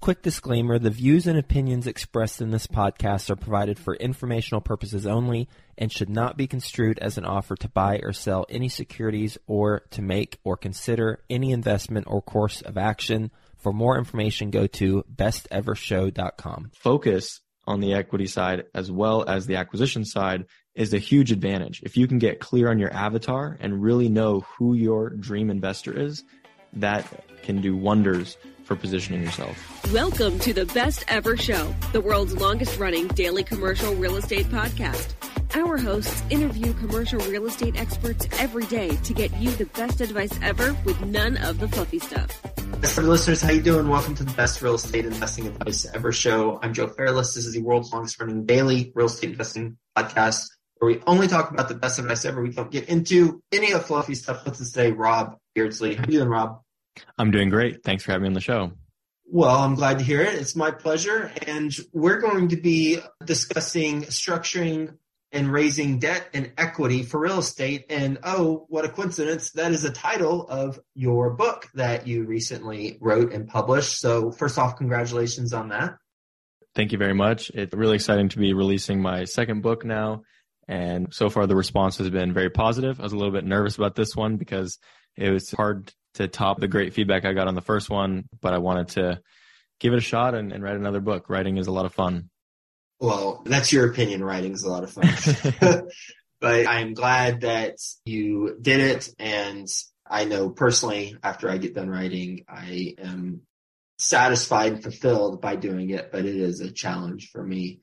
Quick disclaimer, the views and opinions expressed in this podcast are provided for informational purposes only and should not be construed as an offer to buy or sell any securities or to make or consider any investment or course of action. For more information, go to bestevershow.com. Focus on the equity side as well as the acquisition side is a huge advantage. If you can get clear on your avatar and really know who your dream investor is, that can do wonders for positioning yourself. Welcome to the Best Ever Show, the world's longest running daily commercial real estate podcast. Our hosts interview commercial real estate experts every day to get you the best advice ever with none of the fluffy stuff. Best Ever listeners, how you doing? Welcome to the Best Real Estate Investing Advice Ever Show. I'm Joe Fairless. This is the world's longest running daily real estate investing podcast where we only talk about the best advice ever. We don't get into any of the fluffy stuff. With us today, Rob Beardsley. How you doing, Rob? I'm doing great. Thanks for having me on the show. Well, I'm glad to hear it. It's my pleasure. And we're going to be discussing structuring and raising debt and equity for real estate. And oh, what a coincidence. That is the title of your book that you recently wrote and published. So first off, congratulations on that. Thank you very much. It's really exciting to be releasing my second book now. And so far, the response has been very positive. I was a little bit nervous about this one because it was hard to top the great feedback I got on the first one, but I wanted to give it a shot and write another book. Writing is a lot of fun. Well, that's your opinion. Writing is a lot of fun. But I'm glad that you did it. And I know personally, after I get done writing, I am satisfied and fulfilled by doing it, but it is a challenge for me.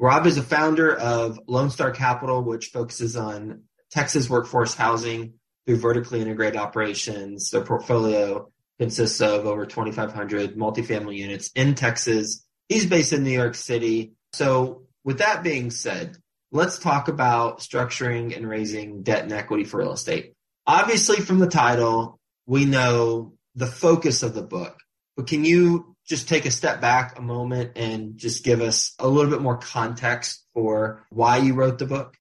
Rob is a founder of Lone Star Capital, which focuses on Texas workforce housing through vertically integrated operations. Their portfolio consists of over 2,500 multifamily units in Texas. He's based in New York City. So with that being said, let's talk about structuring and raising debt and equity for real estate. Obviously, from the title, we know the focus of the book, but can you just take a step back a moment and just give us a little bit more context for why you wrote the book?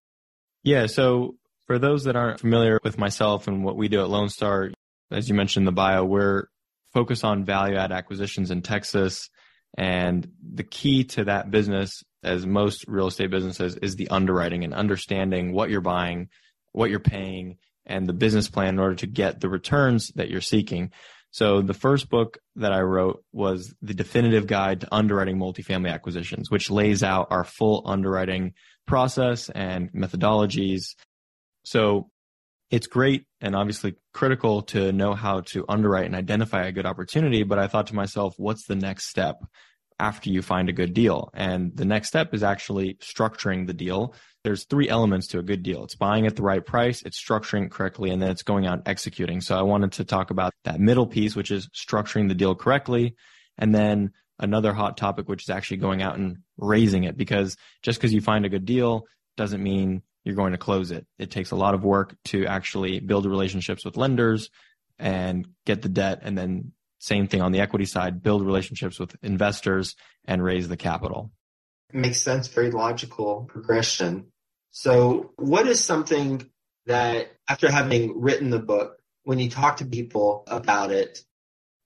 Yeah, so for those that aren't familiar with myself and what we do at Lone Star, as you mentioned in the bio, we're focused on value-add acquisitions in Texas. And the key to that business, as most real estate businesses, is the underwriting and understanding what you're buying, what you're paying, and the business plan in order to get the returns that you're seeking. So the first book that I wrote was The Definitive Guide to Underwriting Multifamily Acquisitions, which lays out our full underwriting process and methodologies. So it's great and obviously critical to know how to underwrite and identify a good opportunity. But I thought to myself, what's the next step after you find a good deal? And the next step is actually structuring the deal. There's three elements to a good deal. It's buying at the right price, it's structuring correctly, and then it's going out and executing. So I wanted to talk about that middle piece, which is structuring the deal correctly. And then another hot topic, which is actually going out and raising it, because just because you find a good deal doesn't mean you're going to close it. It takes a lot of work to actually build relationships with lenders and get the debt, and then same thing on the equity side, build relationships with investors and raise the capital. Makes sense. Very logical progression. So what is something that, after having written the book, when you talk to people about it,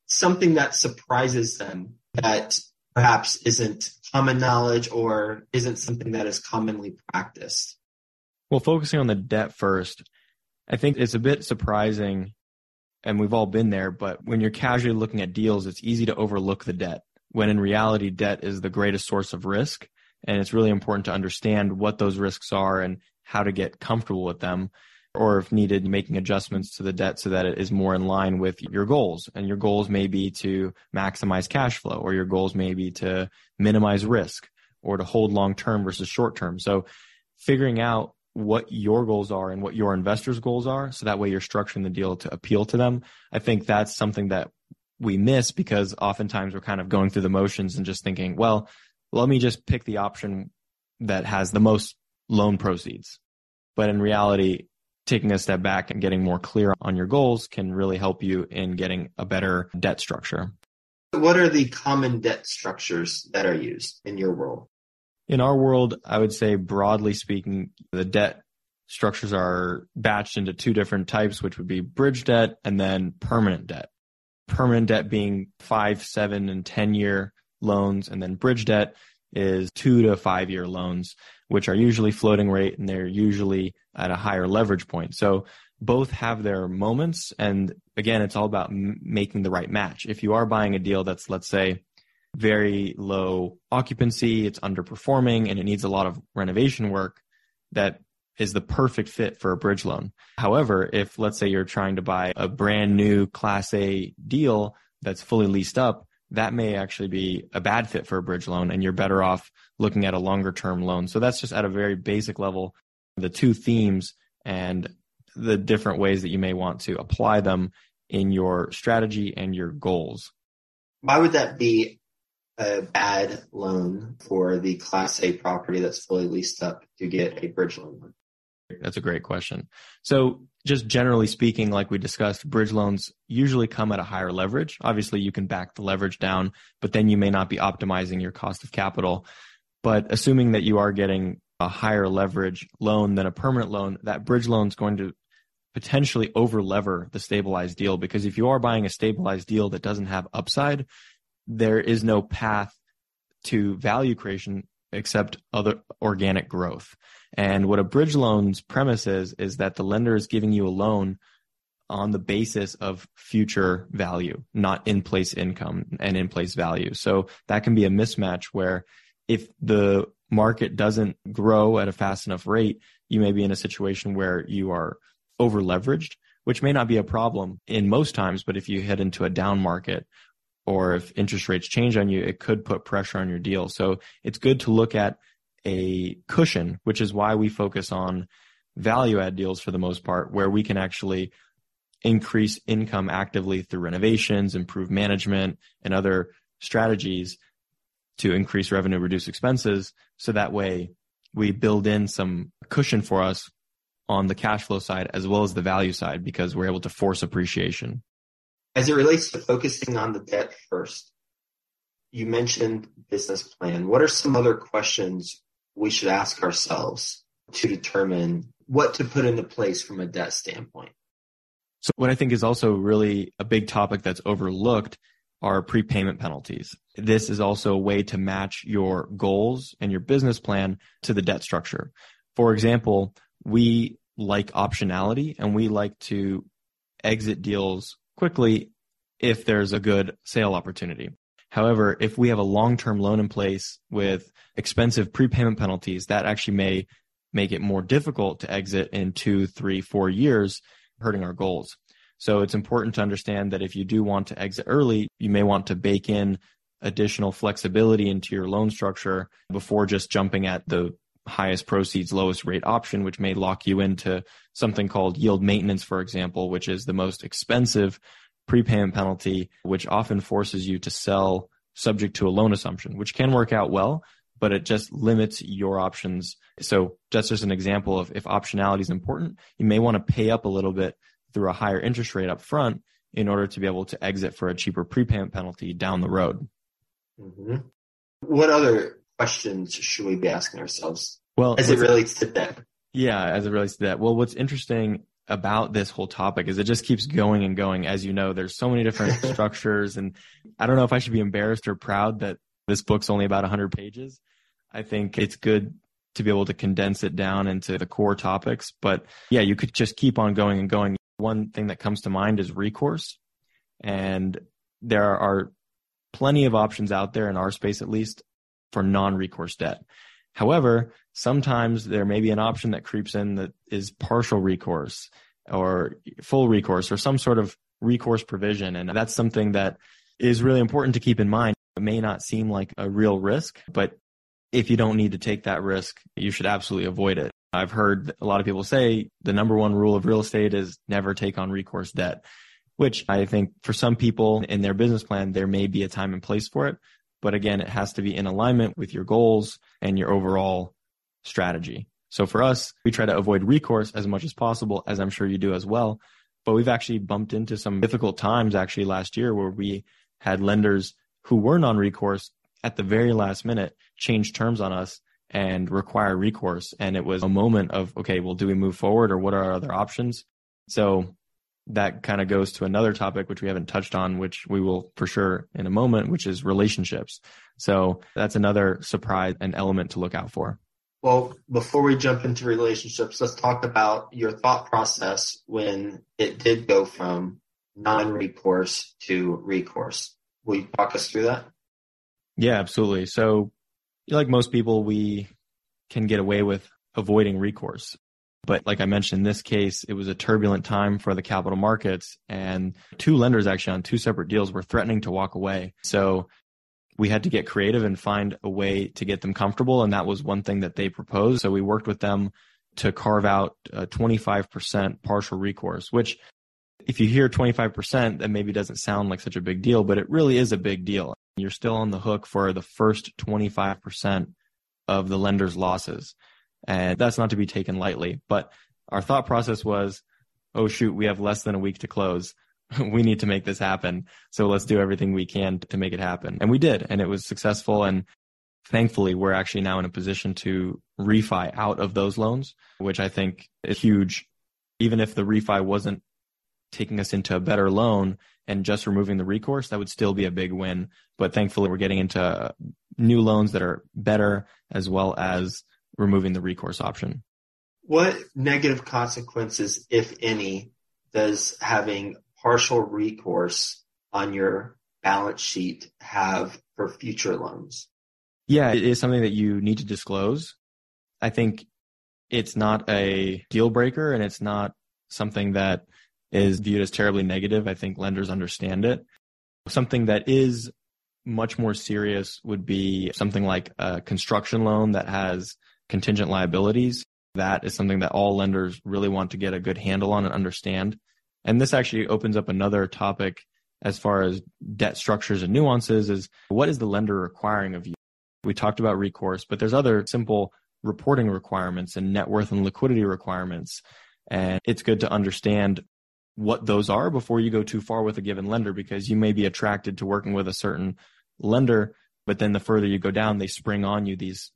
something that surprises them that perhaps isn't common knowledge or isn't something that is commonly practiced? Well, focusing on the debt first, I think it's a bit surprising, and we've all been there, but when you're casually looking at deals, it's easy to overlook the debt, when in reality, debt is the greatest source of risk. And it's really important to understand what those risks are and how to get comfortable with them, or if needed, making adjustments to the debt so that it is more in line with your goals. And your goals may be to maximize cash flow, or your goals may be to minimize risk, or to hold long-term versus short-term. So figuring out what your goals are and what your investors' goals are, so that way you're structuring the deal to appeal to them. I think that's something that we miss, because oftentimes we're kind of going through the motions and just thinking, well, let me just pick the option that has the most loan proceeds. But in reality, taking a step back and getting more clear on your goals can really help you in getting a better debt structure. What are the common debt structures that are used in your world? In our world, I would say, broadly speaking, the debt structures are batched into two different types, which would be bridge debt and then permanent debt. Permanent debt being 5, 7, and 10-year loans, and then bridge debt is 2 to 5-year loans, which are usually floating rate, and they're usually at a higher leverage point. So both have their moments. And again, it's all about making the right match. If you are buying a deal that's, let's say, very low occupancy, it's underperforming, and it needs a lot of renovation work, that is the perfect fit for a bridge loan. However, if, let's say, you're trying to buy a brand new Class A deal that's fully leased up, that may actually be a bad fit for a bridge loan, and you're better off looking at a longer term loan. So that's just at a very basic level, the two themes and the different ways that you may want to apply them in your strategy and your goals. Why would that be a bad loan for the Class A property that's fully leased up to get a bridge loan? That's a great question. So just generally speaking, like we discussed, bridge loans usually come at a higher leverage. Obviously, you can back the leverage down, but then you may not be optimizing your cost of capital. But assuming that you are getting a higher leverage loan than a permanent loan, that bridge loan is going to potentially over-lever the stabilized deal, because if you are buying a stabilized deal that doesn't have upside, there is no path to value creation except other organic growth. And what a bridge loan's premise is that the lender is giving you a loan on the basis of future value, not in-place income and in-place value. So that can be a mismatch where if the market doesn't grow at a fast enough rate, you may be in a situation where you are over-leveraged, which may not be a problem in most times, but if you head into a down market, or if interest rates change on you, it could put pressure on your deal. So it's good to look at a cushion, which is why we focus on value add deals for the most part, where we can actually increase income actively through renovations, improve management, and other strategies to increase revenue, reduce expenses. So that way we build in some cushion for us on the cash flow side as well as the value side, because we're able to force appreciation. As it relates to focusing on the debt first, you mentioned business plan. What are some other questions we should ask ourselves to determine what to put into place from a debt standpoint? So what I think is also really a big topic that's overlooked are prepayment penalties. This is also a way to match your goals and your business plan to the debt structure. For example, we like optionality, and we like to exit deals quickly if there's a good sale opportunity. However, if we have a long-term loan in place with expensive prepayment penalties, that actually may make it more difficult to exit in 2, 3, 4 years, hurting our goals. So it's important to understand that if you do want to exit early, you may want to bake in additional flexibility into your loan structure before just jumping at the highest proceeds, lowest rate option, which may lock you into something called yield maintenance, for example, which is the most expensive prepayment penalty, which often forces you to sell subject to a loan assumption, which can work out well, but it just limits your options. So that's just an example of if optionality is important, you may want to pay up a little bit through a higher interest rate up front in order to be able to exit for a cheaper prepayment penalty down the road. Mm-hmm. What other questions should we be asking ourselves as it relates to debt? Yeah, as it relates to debt. Well, what's interesting about this whole topic is it just keeps going and going. As you know, there's so many different structures, and I don't know if I should be embarrassed or proud that this book's only about 100 pages. I think it's good to be able to condense it down into the core topics, but yeah, you could just keep on going and going. One thing that comes to mind is recourse, and there are plenty of options out there in our space, at least, for non-recourse debt. However, sometimes there may be an option that creeps in that is partial recourse or full recourse or some sort of recourse provision. And that's something that is really important to keep in mind. It may not seem like a real risk, but if you don't need to take that risk, you should absolutely avoid it. I've heard a lot of people say the number one rule of real estate is never take on recourse debt, which I think for some people in their business plan, there may be a time and place for it. But again, it has to be in alignment with your goals and your overall strategy. So for us, we try to avoid recourse as much as possible, as I'm sure you do as well. But we've actually bumped into some difficult times actually last year where we had lenders who were non-recourse at the very last minute change terms on us and require recourse. And it was a moment of, okay, well, do we move forward or what are our other options? So that kind of goes to another topic, which we haven't touched on, which we will for sure in a moment, which is relationships. So that's another surprise and element to look out for. Well, before we jump into relationships, let's talk about your thought process when it did go from non-recourse to recourse. Will you talk us through that? Yeah, absolutely. So like most people, we can get away with avoiding recourse. But like I mentioned, in this case, it was a turbulent time for the capital markets, and 2 lenders actually on 2 separate deals were threatening to walk away. So we had to get creative and find a way to get them comfortable. And that was one thing that they proposed. So we worked with them to carve out a 25% partial recourse, which if you hear 25%, that maybe doesn't sound like such a big deal, but it really is a big deal. You're still on the hook for the first 25% of the lender's losses. And that's not to be taken lightly. But our thought process was, oh, shoot, we have less than a week to close. We need to make this happen. So let's do everything we can to make it happen. And we did. And it was successful. And thankfully, we're actually now in a position to refi out of those loans, which I think is huge. Even if the refi wasn't taking us into a better loan and just removing the recourse, that would still be a big win. But thankfully, we're getting into new loans that are better, as well as removing the recourse option. What negative consequences, if any, does having partial recourse on your balance sheet have for future loans? Yeah, it is something that you need to disclose. I think it's not a deal breaker, and it's not something that is viewed as terribly negative. I think lenders understand it. Something that is much more serious would be something like a construction loan that has contingent liabilities. That is something that all lenders really want to get a good handle on and understand. And this actually opens up another topic as far as debt structures and nuances is what is the lender requiring of you? We talked about recourse, but there's other simple reporting requirements and net worth and liquidity requirements. And it's good to understand what those are before you go too far with a given lender, because you may be attracted to working with a certain lender, but then the further you go down, they spring on you these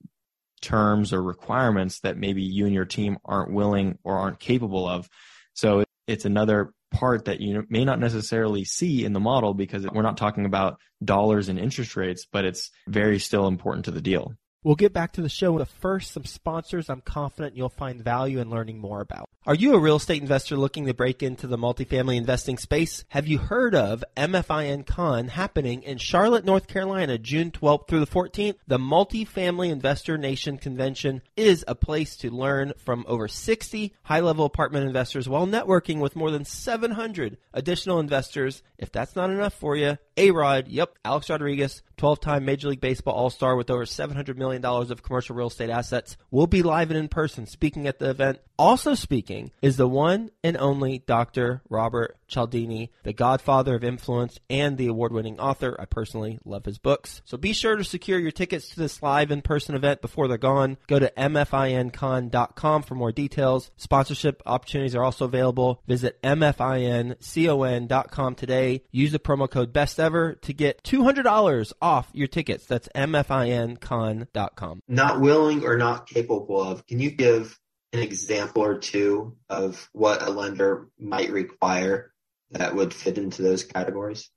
terms or requirements that maybe you and your team aren't willing or aren't capable of. So it's another part that you may not necessarily see in the model, because we're not talking about dollars and interest rates, but it's very still important to the deal. We'll get back to the show, but first, some sponsors I'm confident you'll find value in learning more about. Are you a real estate investor looking to break into the multifamily investing space? Have you heard of MFIN Con happening in Charlotte, North Carolina, June 12th through the 14th? The Multifamily Investor Nation Convention is a place to learn from over 60 high-level apartment investors while networking with more than 700 additional investors. If that's not enough for you, A-Rod, yep, Alex Rodriguez, 12-time Major League Baseball All-Star with over $700 million of commercial real estate assets, will be live and in person speaking at the event. Also speaking is the one and only Dr. Robert Cialdini, the godfather of influence and the award-winning author. I personally love his books. So be sure to secure your tickets to this live in-person event before they're gone. Go to mfincon.com for more details. Sponsorship opportunities are also available. Visit mfincon.com today. Use the promo code BESTEVER to get $200 off your tickets. That's mfincon.com. Not willing or not capable of. Can you give an example or two of what a lender might require that would fit into those categories?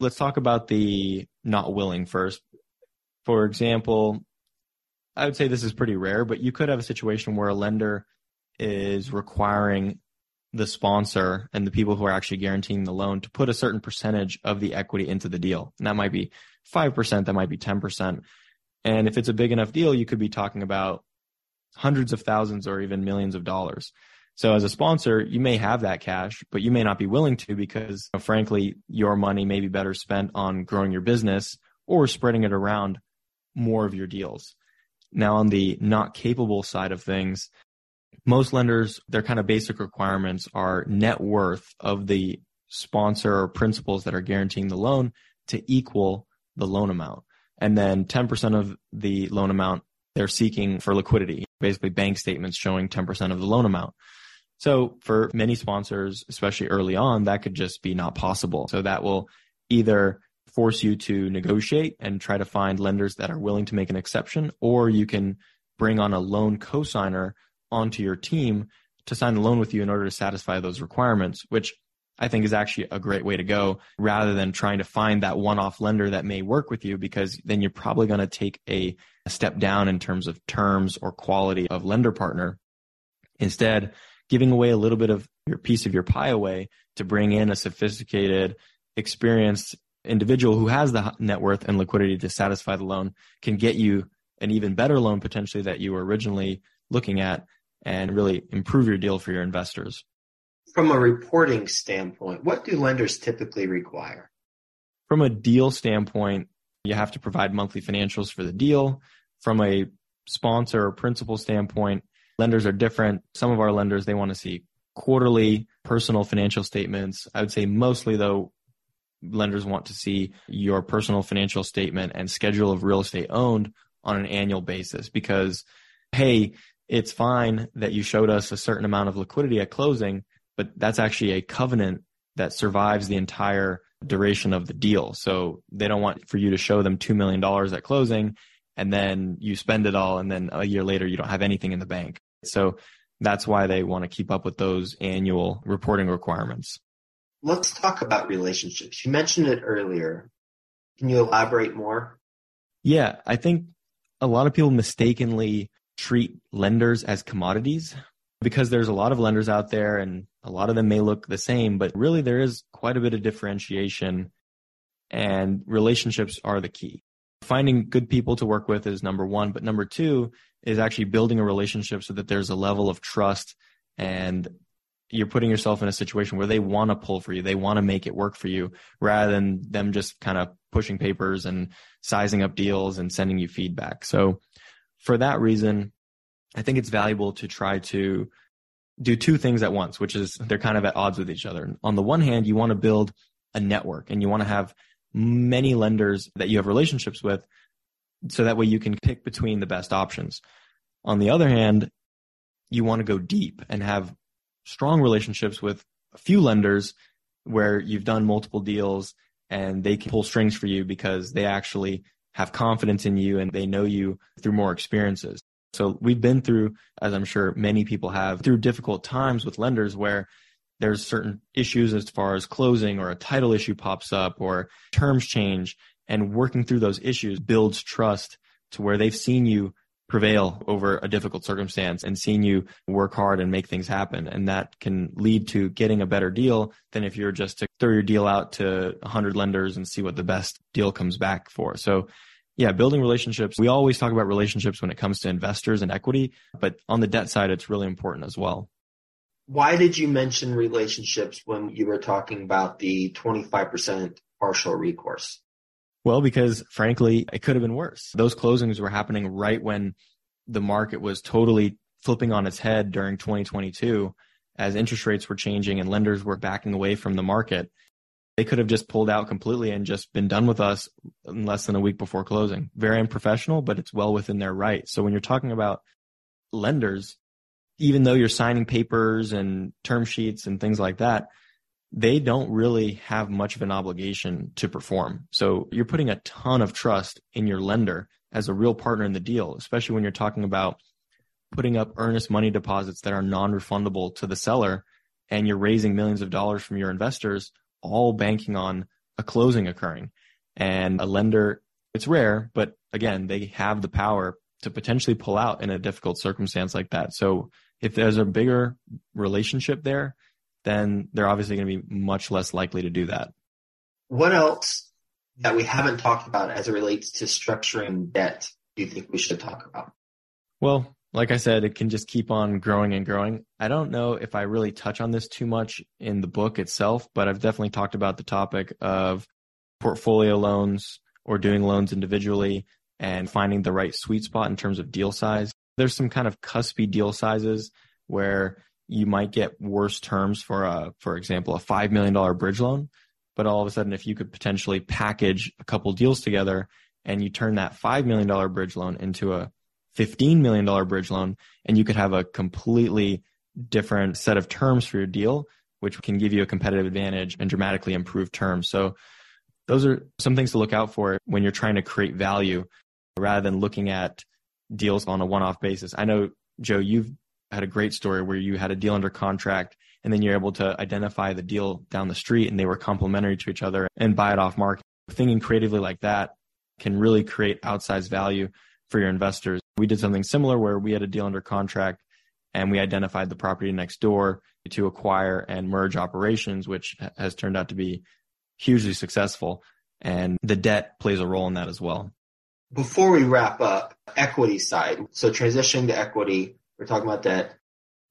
Let's talk about the not willing first. For example, I would say this is pretty rare, but you could have a situation where a lender is requiring the sponsor and the people who are actually guaranteeing the loan to put a certain percentage of the equity into the deal. And that might be 5%, that might be 10%. And if it's a big enough deal, you could be talking about hundreds of thousands or even millions of dollars. So as a sponsor, you may have that cash, but you may not be willing to because, frankly, your money may be better spent on growing your business or spreading it around more of your deals. Now, on the not capable side of things, most lenders, their kind of basic requirements are net worth of the sponsor or principals that are guaranteeing the loan to equal the loan amount. And then 10% of the loan amount they're seeking for liquidity, basically bank statements showing 10% of the loan amount. So for many sponsors, especially early on, that could just be not possible. So that will either force you to negotiate and try to find lenders that are willing to make an exception, or you can bring on a loan co-signer onto your team to sign the loan with you in order to satisfy those requirements, which I think is actually a great way to go rather than trying to find that one-off lender that may work with you, because then you're probably going to take a step down in terms of terms or quality of lender partner. Instead, giving away a little bit of your piece of your pie away to bring in a sophisticated, experienced individual who has the net worth and liquidity to satisfy the loan can get you an even better loan potentially that you were originally looking at and really improve your deal for your investors. From a reporting standpoint, what do lenders typically require? From a deal standpoint, you have to provide monthly financials for the deal. From a sponsor or principal standpoint, lenders are different. Some of our lenders, they want to see quarterly personal financial statements. I would say mostly, though, lenders want to see your personal financial statement and schedule of real estate owned on an annual basis because, hey, it's fine that you showed us a certain amount of liquidity at closing, but that's actually a covenant that survives the entire duration of the deal. So they don't want for you to show them $2 million at closing and then you spend it all and then a year later you don't have anything in the bank. So that's why they want to keep up with those annual reporting requirements. Let's talk about relationships. You mentioned it earlier. Can you elaborate more? Yeah, I think a lot of people mistakenly treat lenders as commodities, because there's a lot of lenders out there and a lot of them may look the same, but really there is quite a bit of differentiation and relationships are the key. Finding good people to work with is number one, but number two is actually building a relationship so that there's a level of trust and you're putting yourself in a situation where they want to pull for you. They want to make it work for you rather than them just kind of pushing papers and sizing up deals and sending you feedback. So for that reason, I think it's valuable to try to do two things at once, which is they're kind of at odds with each other. On the one hand, you want to build a network and you want to have many lenders that you have relationships with so that way you can pick between the best options. On the other hand, you want to go deep and have strong relationships with a few lenders where you've done multiple deals and they can pull strings for you because they actually have confidence in you and they know you through more experiences. So we've been through, as I'm sure many people have, through difficult times with lenders where there's certain issues as far as closing or a title issue pops up or terms change, and working through those issues builds trust to where they've seen you prevail over a difficult circumstance and seeing you work hard and make things happen. And that can lead to getting a better deal than if you're just to throw your deal out to 100 lenders and see what the best deal comes back for. So yeah, building relationships. We always talk about relationships when it comes to investors and equity, but on the debt side, it's really important as well. Why did you mention relationships when you were talking about the 25% partial recourse? Well, because frankly, it could have been worse. Those closings were happening right when the market was totally flipping on its head during 2022 as interest rates were changing and lenders were backing away from the market. They could have just pulled out completely and just been done with us in less than a week before closing. Very unprofessional, but it's well within their right. So when you're talking about lenders, even though you're signing papers and term sheets and things like that, they don't really have much of an obligation to perform. So you're putting a ton of trust in your lender as a real partner in the deal, especially when you're talking about putting up earnest money deposits that are non-refundable to the seller, and you're raising millions of dollars from your investors, all banking on a closing occurring. And a lender, it's rare, but again, they have the power to potentially pull out in a difficult circumstance like that. So if there's a bigger relationship there, then they're obviously going to be much less likely to do that. What else that we haven't talked about as it relates to structuring debt do you think we should talk about? Well, like I said, it can just keep on growing and growing. I don't know if I really touch on this too much in the book itself, but I've definitely talked about the topic of portfolio loans or doing loans individually and finding the right sweet spot in terms of deal size. There's some kind of cuspy deal sizes where you might get worse terms for example, a $5 million bridge loan. But all of a sudden, if you could potentially package a couple deals together and you turn that $5 million bridge loan into a $15 million bridge loan, and you could have a completely different set of terms for your deal, which can give you a competitive advantage and dramatically improve terms. So those are some things to look out for when you're trying to create value rather than looking at deals on a one-off basis. I know, Joe, you've had a great story where you had a deal under contract and then you're able to identify the deal down the street and they were complementary to each other and buy it off market. Thinking creatively like that can really create outsized value for your investors. We did something similar where we had a deal under contract and we identified the property next door to acquire and merge operations, which has turned out to be hugely successful. And the debt plays a role in that as well. Before we wrap up, equity side. So transitioning to equity, we're talking about debt.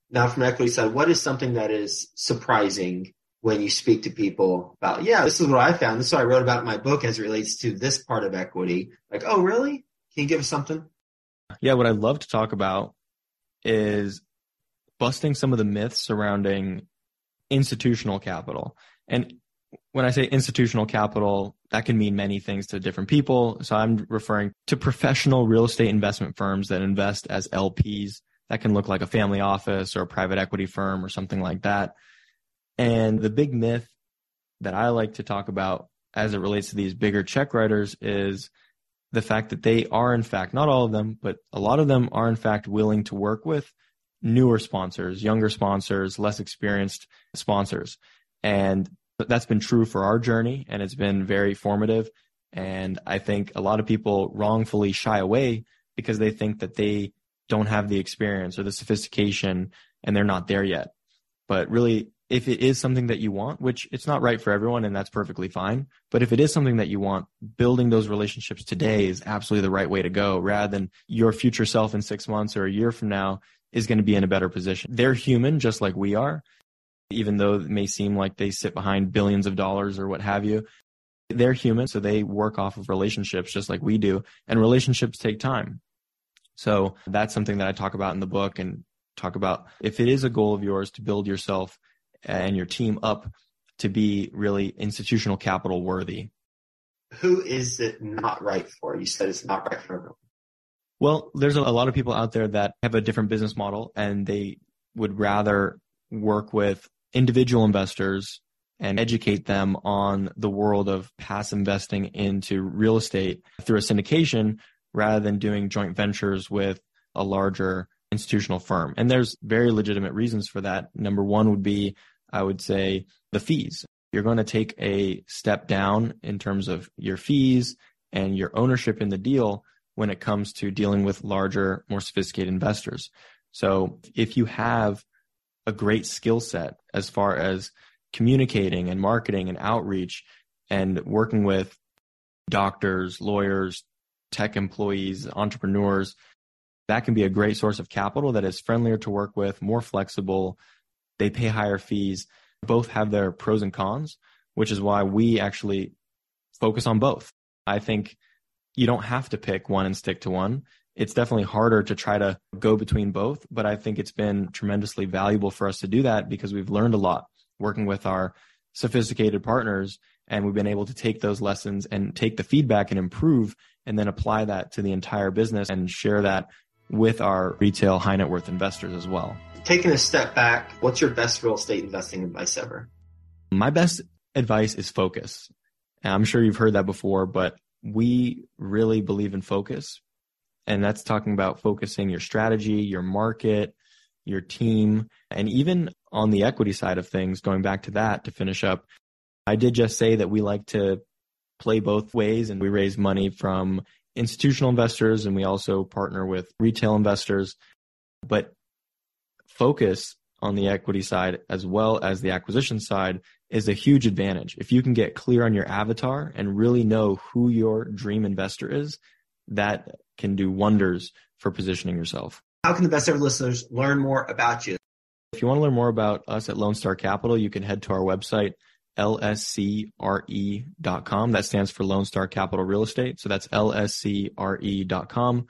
Now from equity side, what is something that is surprising when you speak to people about, yeah, this is what I found. This is what I wrote about in my book as it relates to this part of equity. Like, oh, really? Can you give us something? Yeah, what I love to talk about is busting some of the myths surrounding institutional capital. And when I say institutional capital, that can mean many things to different people. So I'm referring to professional real estate investment firms that invest as LPs. That can look like a family office or a private equity firm or something like that. And the big myth that I like to talk about as it relates to these bigger check writers is the fact that they are, in fact, not all of them, but a lot of them are, in fact, willing to work with newer sponsors, younger sponsors, less experienced sponsors. And that's been true for our journey, and it's been very formative. And I think a lot of people wrongfully shy away because they think that they don't have the experience or the sophistication and they're not there yet. But really, if it is something that you want, which it's not right for everyone and that's perfectly fine, but if it is something that you want, building those relationships today is absolutely the right way to go rather than your future self in 6 months or a year from now is going to be in a better position. They're human just like we are, even though it may seem like they sit behind billions of dollars or what have you. They're human, so they work off of relationships just like we do, and relationships take time. So that's something that I talk about in the book and talk about if it is a goal of yours to build yourself and your team up to be really institutional capital worthy. Who is it not right for? You said it's not right for everyone. Well, there's a lot of people out there that have a different business model and they would rather work with individual investors and educate them on the world of passive investing into real estate through a syndication rather than doing joint ventures with a larger institutional firm. And there's very legitimate reasons for that. Number one would be, I would say, the fees. You're going to take a step down in terms of your fees and your ownership in the deal when it comes to dealing with larger, more sophisticated investors. So if you have a great skill set as far as communicating and marketing and outreach and working with doctors, lawyers, tech employees, entrepreneurs, that can be a great source of capital that is friendlier to work with, more flexible. They pay higher fees. Both have their pros and cons, which is why we actually focus on both. I think you don't have to pick one and stick to one. It's definitely harder to try to go between both, but I think it's been tremendously valuable for us to do that because we've learned a lot working with our sophisticated partners, and we've been able to take those lessons and take the feedback and improve and then apply that to the entire business and share that with our retail high net worth investors as well. Taking a step back, what's your best real estate investing advice ever? My best advice is focus. And I'm sure you've heard that before, but we really believe in focus. And that's talking about focusing your strategy, your market, your team, and even on the equity side of things, going back to that to finish up. I did just say that we like to play both ways, and we raise money from institutional investors, and we also partner with retail investors, but focus on the equity side as well as the acquisition side is a huge advantage. If you can get clear on your avatar and really know who your dream investor is, that can do wonders for positioning yourself. How can the best ever listeners learn more about you? If you want to learn more about us at Lone Star Capital, you can head to our website, lscre.com. That stands for Lone Star Capital Real Estate. So that's lscre.com.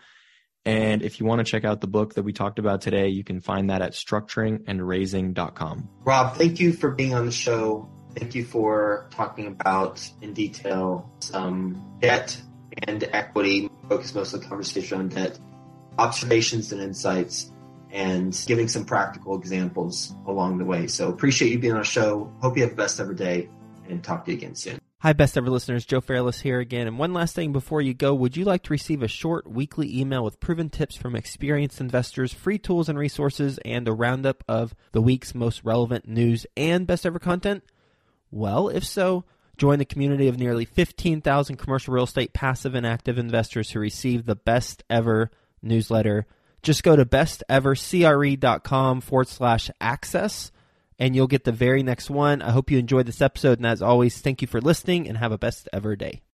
And if you want to check out the book that we talked about today, you can find that at structuringandraising.com. Rob, thank you for being on the show. Thank you for talking about in detail some debt and equity, focus most of the conversation on debt, observations and insights, and giving some practical examples along the way. So appreciate you being on our show. Hope you have the best ever day, and talk to you again soon. Hi, best ever listeners. Joe Fairless here again. And one last thing before you go, would you like to receive a short weekly email with proven tips from experienced investors, free tools and resources, and a roundup of the week's most relevant news and best ever content? Well, if so, join the community of nearly 15,000 commercial real estate passive and active investors who receive the best ever newsletter. Just go to bestevercre.com/access, and you'll get the very next one. I hope you enjoyed this episode. And as always, thank you for listening and have a best ever day.